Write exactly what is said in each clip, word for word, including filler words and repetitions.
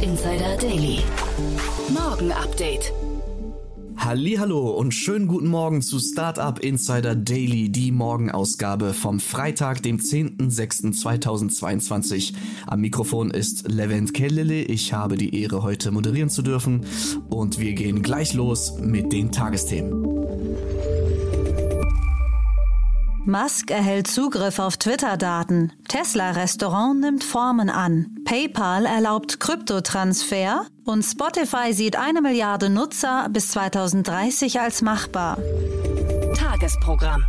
Insider Daily. Morgen Update. Hallihallo und schönen guten Morgen zu Startup Insider Daily, die Morgenausgabe vom Freitag, dem zehnten sechsten zweitausendzweiundzwanzig. Am Mikrofon ist Levent Kellele, ich habe die Ehre, heute moderieren zu dürfen und wir gehen gleich los mit den Tagesthemen. Musk erhält Zugriff auf Twitter-Daten. Tesla-Restaurant nimmt Formen an. PayPal erlaubt Kryptotransfer und Spotify sieht eine Milliarde Nutzer bis zweitausenddreißig als machbar. Tagesprogramm.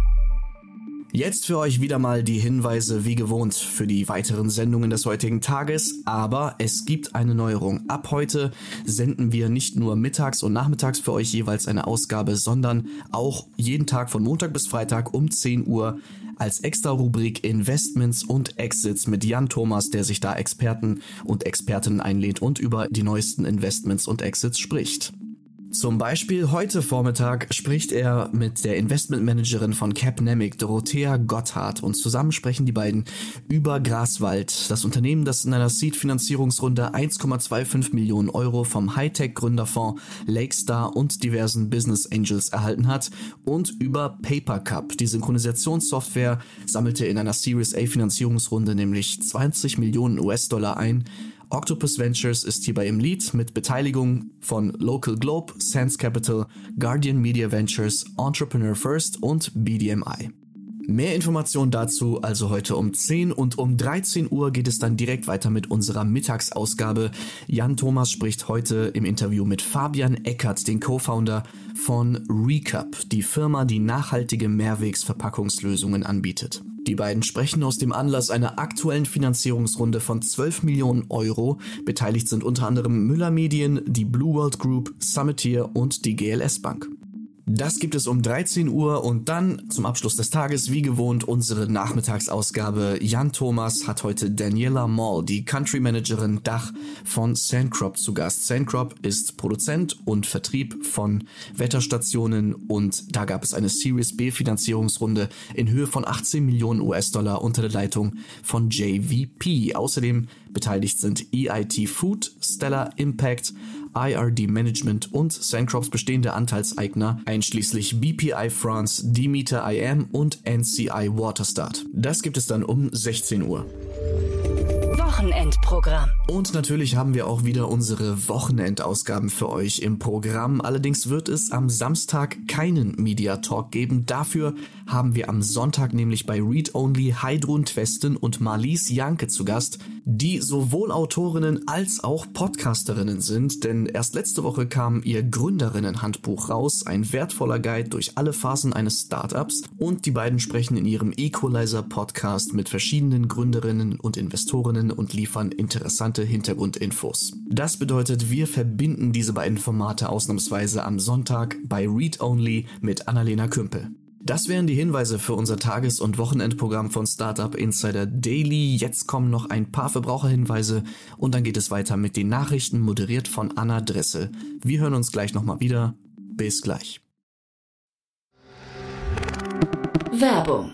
Jetzt für euch wieder mal die Hinweise wie gewohnt für die weiteren Sendungen des heutigen Tages, aber es gibt eine Neuerung. Ab heute senden wir nicht nur mittags und nachmittags für euch jeweils eine Ausgabe, sondern auch jeden Tag von Montag bis Freitag um zehn Uhr als extra Rubrik Investments und Exits mit Jan Thomas, der sich da Experten und Expertinnen einlädt und über die neuesten Investments und Exits spricht. Zum Beispiel heute Vormittag spricht er mit der Investmentmanagerin von Capnamic, Dorothea Gotthardt, und zusammen sprechen die beiden über Graswald, das Unternehmen, das in einer Seed-Finanzierungsrunde eins Komma fünfundzwanzig Millionen Euro vom Hightech-Gründerfonds Lakestar und diversen Business Angels erhalten hat, und über PaperCup. Die Synchronisationssoftware sammelte in einer Series A-Finanzierungsrunde nämlich zwanzig Millionen U S Dollar ein. Octopus Ventures ist hierbei im Lead mit Beteiligung von Local Globe, Sands Capital, Guardian Media Ventures, Entrepreneur First und B D M I. Mehr Informationen dazu also heute um zehn, und um dreizehn Uhr geht es dann direkt weiter mit unserer Mittagsausgabe. Jan Thomas spricht heute im Interview mit Fabian Eckert, den Co-Founder von Recup, die Firma, die nachhaltige Mehrwegsverpackungslösungen anbietet. Die beiden sprechen aus dem Anlass einer aktuellen Finanzierungsrunde von zwölf Millionen Euro. Beteiligt sind unter anderem Müller Medien, die Blue World Group, Summitier und die G L S Bank. Das gibt es um dreizehn Uhr, und dann zum Abschluss des Tages wie gewohnt unsere Nachmittagsausgabe. Jan Thomas hat heute Daniela Mall, die Country Managerin Dach von Sandcrop, zu Gast. Sandcrop ist Produzent und Vertrieb von Wetterstationen, und da gab es eine Series B Finanzierungsrunde in Höhe von achtzehn Millionen U S Dollar unter der Leitung von J V P. Außerdem beteiligt sind E I T Food, Stellar Impact, I R D Management und Sandcrops bestehende Anteilseigner, einschließlich B P I France, Demeter I M und N C I Waterstart. Das gibt es dann um sechzehn Uhr. Wochenendprogramm. Und natürlich haben wir auch wieder unsere Wochenendausgaben für euch im Programm. Allerdings wird es am Samstag keinen Media Talk geben. Dafür haben wir am Sonntag nämlich bei Read Only Heidrun Twesten und Marlies Janke zu Gast, die sowohl Autorinnen als auch Podcasterinnen sind. Denn erst letzte Woche kam ihr Gründerinnen-Handbuch raus, ein wertvoller Guide durch alle Phasen eines Startups. Und die beiden sprechen in ihrem Equalizer-Podcast mit verschiedenen Gründerinnen und Investorinnen und liefern interessante Hintergrundinfos. Das bedeutet, wir verbinden diese beiden Formate ausnahmsweise am Sonntag bei Read Only mit Annalena Kümpel. Das wären die Hinweise für unser Tages- und Wochenendprogramm von Startup Insider Daily. Jetzt kommen noch ein paar Verbraucherhinweise und dann geht es weiter mit den Nachrichten, moderiert von Anna Dressel. Wir hören uns gleich nochmal wieder. Bis gleich. Werbung.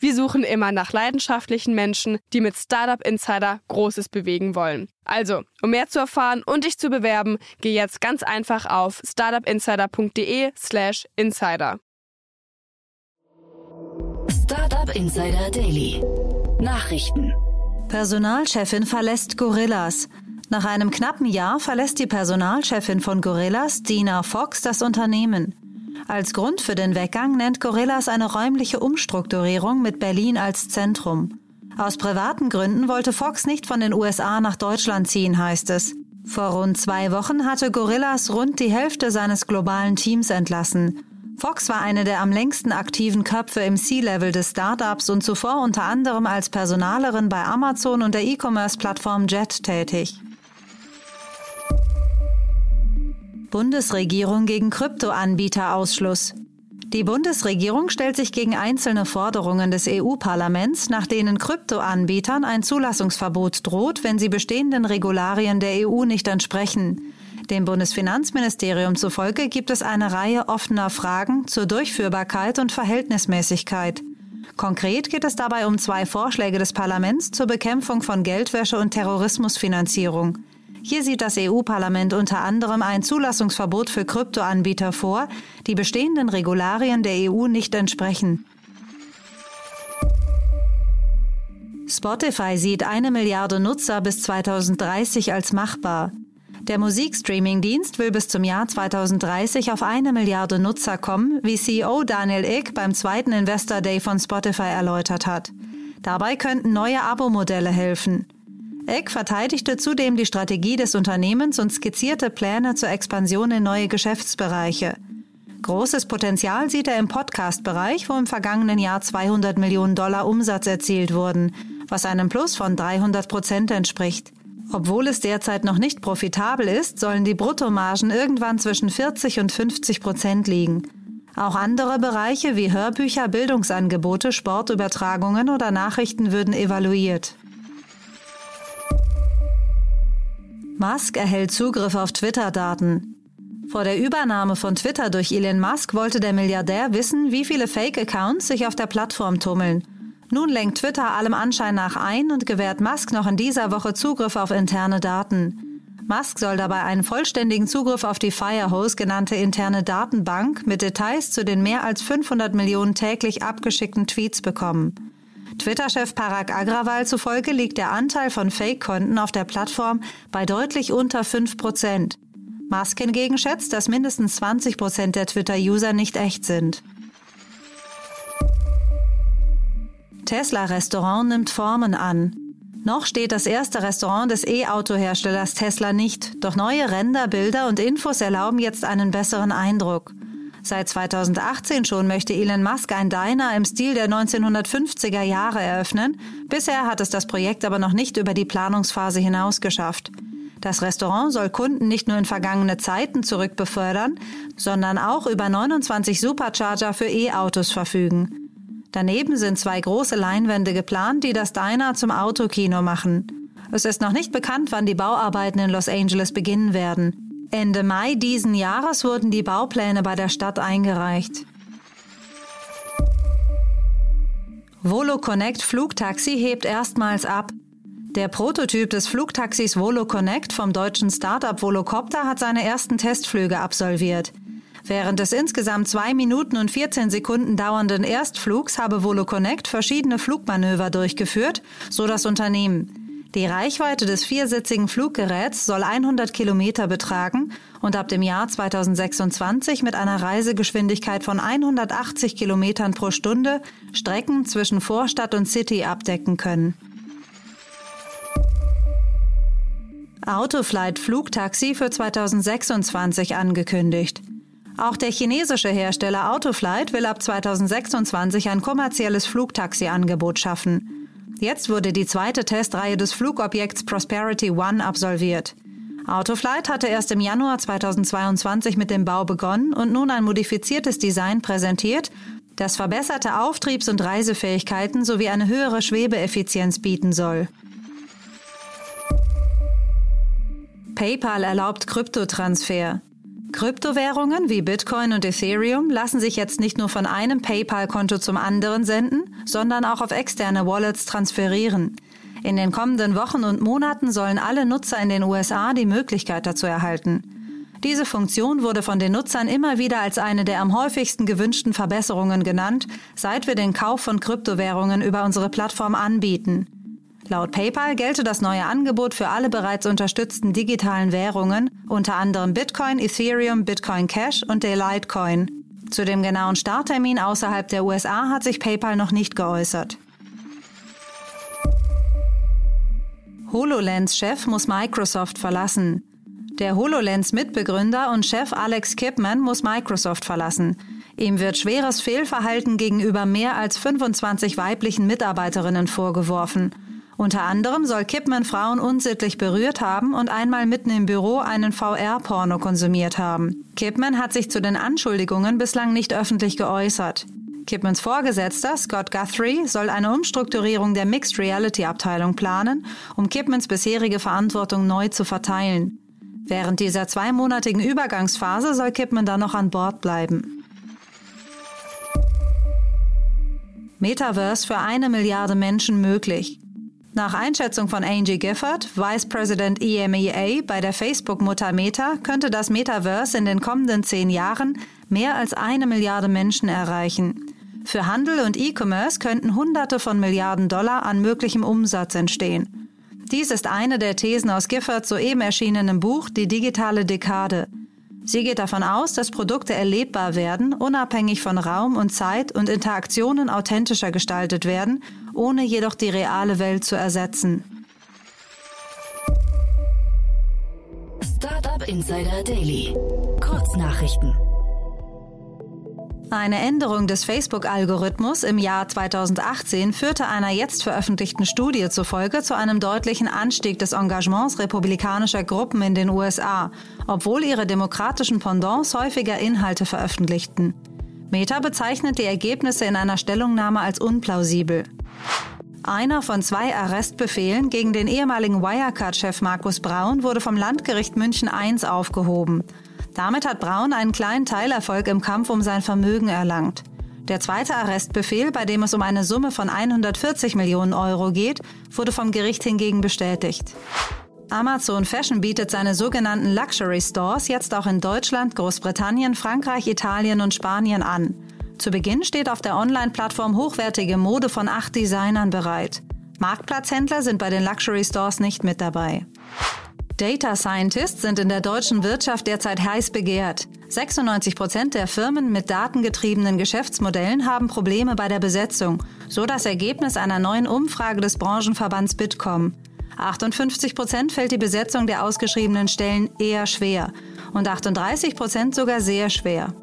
Wir suchen immer nach leidenschaftlichen Menschen, die mit Startup Insider Großes bewegen wollen. Also, um mehr zu erfahren und dich zu bewerben, geh jetzt ganz einfach auf startupinsider punkt de slash insider. Startup Insider Daily. Nachrichten. Personalchefin verlässt Gorillas. Nach einem knappen Jahr verlässt die Personalchefin von Gorillas, Dina Fox, das Unternehmen. Als Grund für den Weggang nennt Gorillas eine räumliche Umstrukturierung mit Berlin als Zentrum. Aus privaten Gründen wollte Fox nicht von den U S A nach Deutschland ziehen, heißt es. Vor rund zwei Wochen hatte Gorillas rund die Hälfte seines globalen Teams entlassen. Fox war eine der am längsten aktiven Köpfe im C-Level des Startups und zuvor unter anderem als Personalerin bei Amazon und der E-Commerce-Plattform Jet tätig. Bundesregierung gegen Kryptoanbieter-Ausschluss. Die Bundesregierung stellt sich gegen einzelne Forderungen des E U-Parlaments, nach denen Kryptoanbietern ein Zulassungsverbot droht, wenn sie bestehenden Regularien der E U nicht entsprechen. Dem Bundesfinanzministerium zufolge gibt es eine Reihe offener Fragen zur Durchführbarkeit und Verhältnismäßigkeit. Konkret geht es dabei um zwei Vorschläge des Parlaments zur Bekämpfung von Geldwäsche und Terrorismusfinanzierung. Hier sieht das E U-Parlament unter anderem ein Zulassungsverbot für Kryptoanbieter vor, die bestehenden Regularien der E U nicht entsprechen. Spotify sieht eine Milliarde Nutzer bis zwanzig dreißig als machbar. Der Musikstreaming-Dienst will bis zum Jahr zwanzig dreißig auf eine Milliarde Nutzer kommen, wie C E O Daniel Ek beim zweiten Investor Day von Spotify erläutert hat. Dabei könnten neue Abo-Modelle helfen. Eck verteidigte zudem die Strategie des Unternehmens und skizzierte Pläne zur Expansion in neue Geschäftsbereiche. Großes Potenzial sieht er im Podcast-Bereich, wo im vergangenen Jahr zweihundert Millionen Dollar Umsatz erzielt wurden, was einem Plus von dreihundert Prozent entspricht. Obwohl es derzeit noch nicht profitabel ist, sollen die Bruttomargen irgendwann zwischen vierzig und fünfzig Prozent liegen. Auch andere Bereiche wie Hörbücher, Bildungsangebote, Sportübertragungen oder Nachrichten würden evaluiert. Musk erhält Zugriff auf Twitter-Daten. Vor der Übernahme von Twitter durch Elon Musk wollte der Milliardär wissen, wie viele Fake-Accounts sich auf der Plattform tummeln. Nun lenkt Twitter allem Anschein nach ein und gewährt Musk noch in dieser Woche Zugriff auf interne Daten. Musk soll dabei einen vollständigen Zugriff auf die Firehose genannte interne Datenbank mit Details zu den mehr als fünfhundert Millionen täglich abgeschickten Tweets bekommen. Twitter-Chef Parag Agrawal zufolge liegt der Anteil von Fake-Konten auf der Plattform bei deutlich unter fünf Prozent. Musk hingegen schätzt, dass mindestens zwanzig Prozent der Twitter-User nicht echt sind. Tesla-Restaurant nimmt Formen an. Noch steht das erste Restaurant des E-Auto-Herstellers Tesla nicht, doch neue Ränder, Bilder und Infos erlauben jetzt einen besseren Eindruck. Seit zweitausendachtzehn schon möchte Elon Musk ein Diner im Stil der neunzehnhundertfünfziger Jahre eröffnen. Bisher hat es das Projekt aber noch nicht über die Planungsphase hinaus geschafft. Das Restaurant soll Kunden nicht nur in vergangene Zeiten zurückbefördern, sondern auch über neunundzwanzig Supercharger für E-Autos verfügen. Daneben sind zwei große Leinwände geplant, die das Diner zum Autokino machen. Es ist noch nicht bekannt, wann die Bauarbeiten in Los Angeles beginnen werden. Ende Mai diesen Jahres wurden die Baupläne bei der Stadt eingereicht. VoloConnect Flugtaxi hebt erstmals ab. Der Prototyp des Flugtaxis VoloConnect vom deutschen Startup Volocopter hat seine ersten Testflüge absolviert. Während des insgesamt zwei Minuten und vierzehn Sekunden dauernden Erstflugs habe VoloConnect verschiedene Flugmanöver durchgeführt, so das Unternehmen. Die Reichweite des viersitzigen Fluggeräts soll hundert Kilometer betragen und ab dem Jahr zweitausendsechsundzwanzig mit einer Reisegeschwindigkeit von hundertachtzig Kilometern pro Stunde Strecken zwischen Vorstadt und City abdecken können. Autoflight Flugtaxi für zweitausendsechsundzwanzig angekündigt. Auch der chinesische Hersteller Autoflight will ab zweitausendsechsundzwanzig ein kommerzielles Flugtaxi-Angebot schaffen. Jetzt wurde die zweite Testreihe des Flugobjekts Prosperity One absolviert. Autoflight hatte erst im Januar zweitausendzweiundzwanzig mit dem Bau begonnen und nun ein modifiziertes Design präsentiert, das verbesserte Auftriebs- und Reisefähigkeiten sowie eine höhere Schwebeeffizienz bieten soll. PayPal erlaubt Kryptotransfer. Kryptowährungen wie Bitcoin und Ethereum lassen sich jetzt nicht nur von einem PayPal-Konto zum anderen senden, sondern auch auf externe Wallets transferieren. In den kommenden Wochen und Monaten sollen alle Nutzer in den U S A die Möglichkeit dazu erhalten. Diese Funktion wurde von den Nutzern immer wieder als eine der am häufigsten gewünschten Verbesserungen genannt, seit wir den Kauf von Kryptowährungen über unsere Plattform anbieten. Laut PayPal gelte das neue Angebot für alle bereits unterstützten digitalen Währungen, unter anderem Bitcoin, Ethereum, Bitcoin Cash und der Litecoin. Zu dem genauen Starttermin außerhalb der U S A hat sich PayPal noch nicht geäußert. HoloLens-Chef muss Microsoft verlassen. Der HoloLens-Mitbegründer und Chef Alex Kipman muss Microsoft verlassen. Ihm wird schweres Fehlverhalten gegenüber mehr als fünfundzwanzig weiblichen Mitarbeiterinnen vorgeworfen. Unter anderem soll Kipman Frauen unsittlich berührt haben und einmal mitten im Büro einen V R-Porno konsumiert haben. Kipman hat sich zu den Anschuldigungen bislang nicht öffentlich geäußert. Kipmans Vorgesetzter, Scott Guthrie, soll eine Umstrukturierung der Mixed-Reality-Abteilung planen, um Kipmans bisherige Verantwortung neu zu verteilen. Während dieser zweimonatigen Übergangsphase soll Kipman dann noch an Bord bleiben. Metaverse für eine Milliarde Menschen möglich. Nach Einschätzung von Angie Gifford, Vice President E M E A bei der Facebook-Mutter Meta, könnte das Metaverse in den kommenden zehn Jahren mehr als eine Milliarde Menschen erreichen. Für Handel und E-Commerce könnten Hunderte von Milliarden Dollar an möglichem Umsatz entstehen. Dies ist eine der Thesen aus Giffords soeben erschienenem Buch Die digitale Dekade. Sie geht davon aus, dass Produkte erlebbar werden, unabhängig von Raum und Zeit und Interaktionen authentischer gestaltet werden, ohne jedoch die reale Welt zu ersetzen. Startup Insider Daily. Kurznachrichten. Eine Änderung des Facebook-Algorithmus im Jahr zweitausendachtzehn führte einer jetzt veröffentlichten Studie zufolge zu einem deutlichen Anstieg des Engagements republikanischer Gruppen in den U S A, obwohl ihre demokratischen Pendants häufiger Inhalte veröffentlichten. Meta bezeichnet die Ergebnisse in einer Stellungnahme als unplausibel. Einer von zwei Arrestbefehlen gegen den ehemaligen Wirecard-Chef Markus Braun wurde vom Landgericht München eins aufgehoben. Damit hat Braun einen kleinen Teilerfolg im Kampf um sein Vermögen erlangt. Der zweite Arrestbefehl, bei dem es um eine Summe von hundertvierzig Millionen Euro geht, wurde vom Gericht hingegen bestätigt. Amazon Fashion bietet seine sogenannten Luxury Stores jetzt auch in Deutschland, Großbritannien, Frankreich, Italien und Spanien an. Zu Beginn steht auf der Online-Plattform hochwertige Mode von acht Designern bereit. Marktplatzhändler sind bei den Luxury Stores nicht mit dabei. Data Scientists sind in der deutschen Wirtschaft derzeit heiß begehrt. sechsundneunzig Prozent der Firmen mit datengetriebenen Geschäftsmodellen haben Probleme bei der Besetzung, so das Ergebnis einer neuen Umfrage des Branchenverbands Bitkom. achtundfünfzig Prozent fällt die Besetzung der ausgeschriebenen Stellen eher schwer und achtunddreißig Prozent sogar sehr schwer.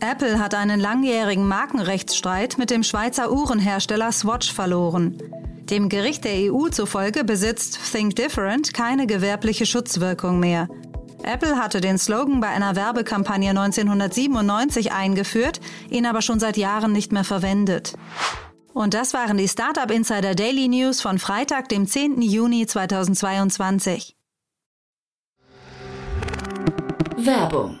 Apple hat einen langjährigen Markenrechtsstreit mit dem Schweizer Uhrenhersteller Swatch verloren. Dem Gericht der E U zufolge besitzt Think Different keine gewerbliche Schutzwirkung mehr. Apple hatte den Slogan bei einer Werbekampagne neunzehnhundertsiebenundneunzig eingeführt, ihn aber schon seit Jahren nicht mehr verwendet. Und das waren die Startup Insider Daily News von Freitag, dem zehnten Juni zweitausendzweiundzwanzig. Werbung.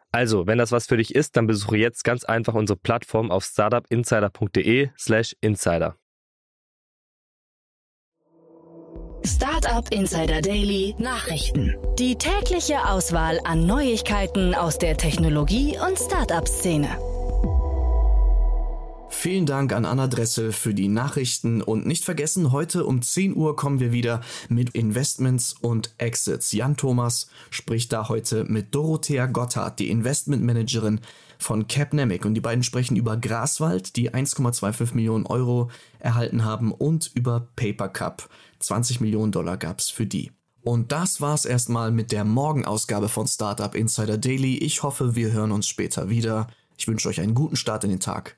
Also, wenn das was für dich ist, dann besuche jetzt ganz einfach unsere Plattform auf startupinsider.de slash insider. Startup Insider Daily Nachrichten. Die tägliche Auswahl an Neuigkeiten aus der Technologie- und Startup-Szene. Vielen Dank an Anna Dressel für die Nachrichten und nicht vergessen, heute um zehn Uhr kommen wir wieder mit Investments und Exits. Jan Thomas spricht da heute mit Dorothea Gotthardt, die Investmentmanagerin von Capnamic, und die beiden sprechen über Graswald, die eins Komma fünfundzwanzig Millionen Euro erhalten haben, und über PaperCup. zwanzig Millionen Dollar gab's für die. Und das war's erstmal mit der Morgenausgabe von Startup Insider Daily. Ich hoffe, wir hören uns später wieder. Ich wünsche euch einen guten Start in den Tag.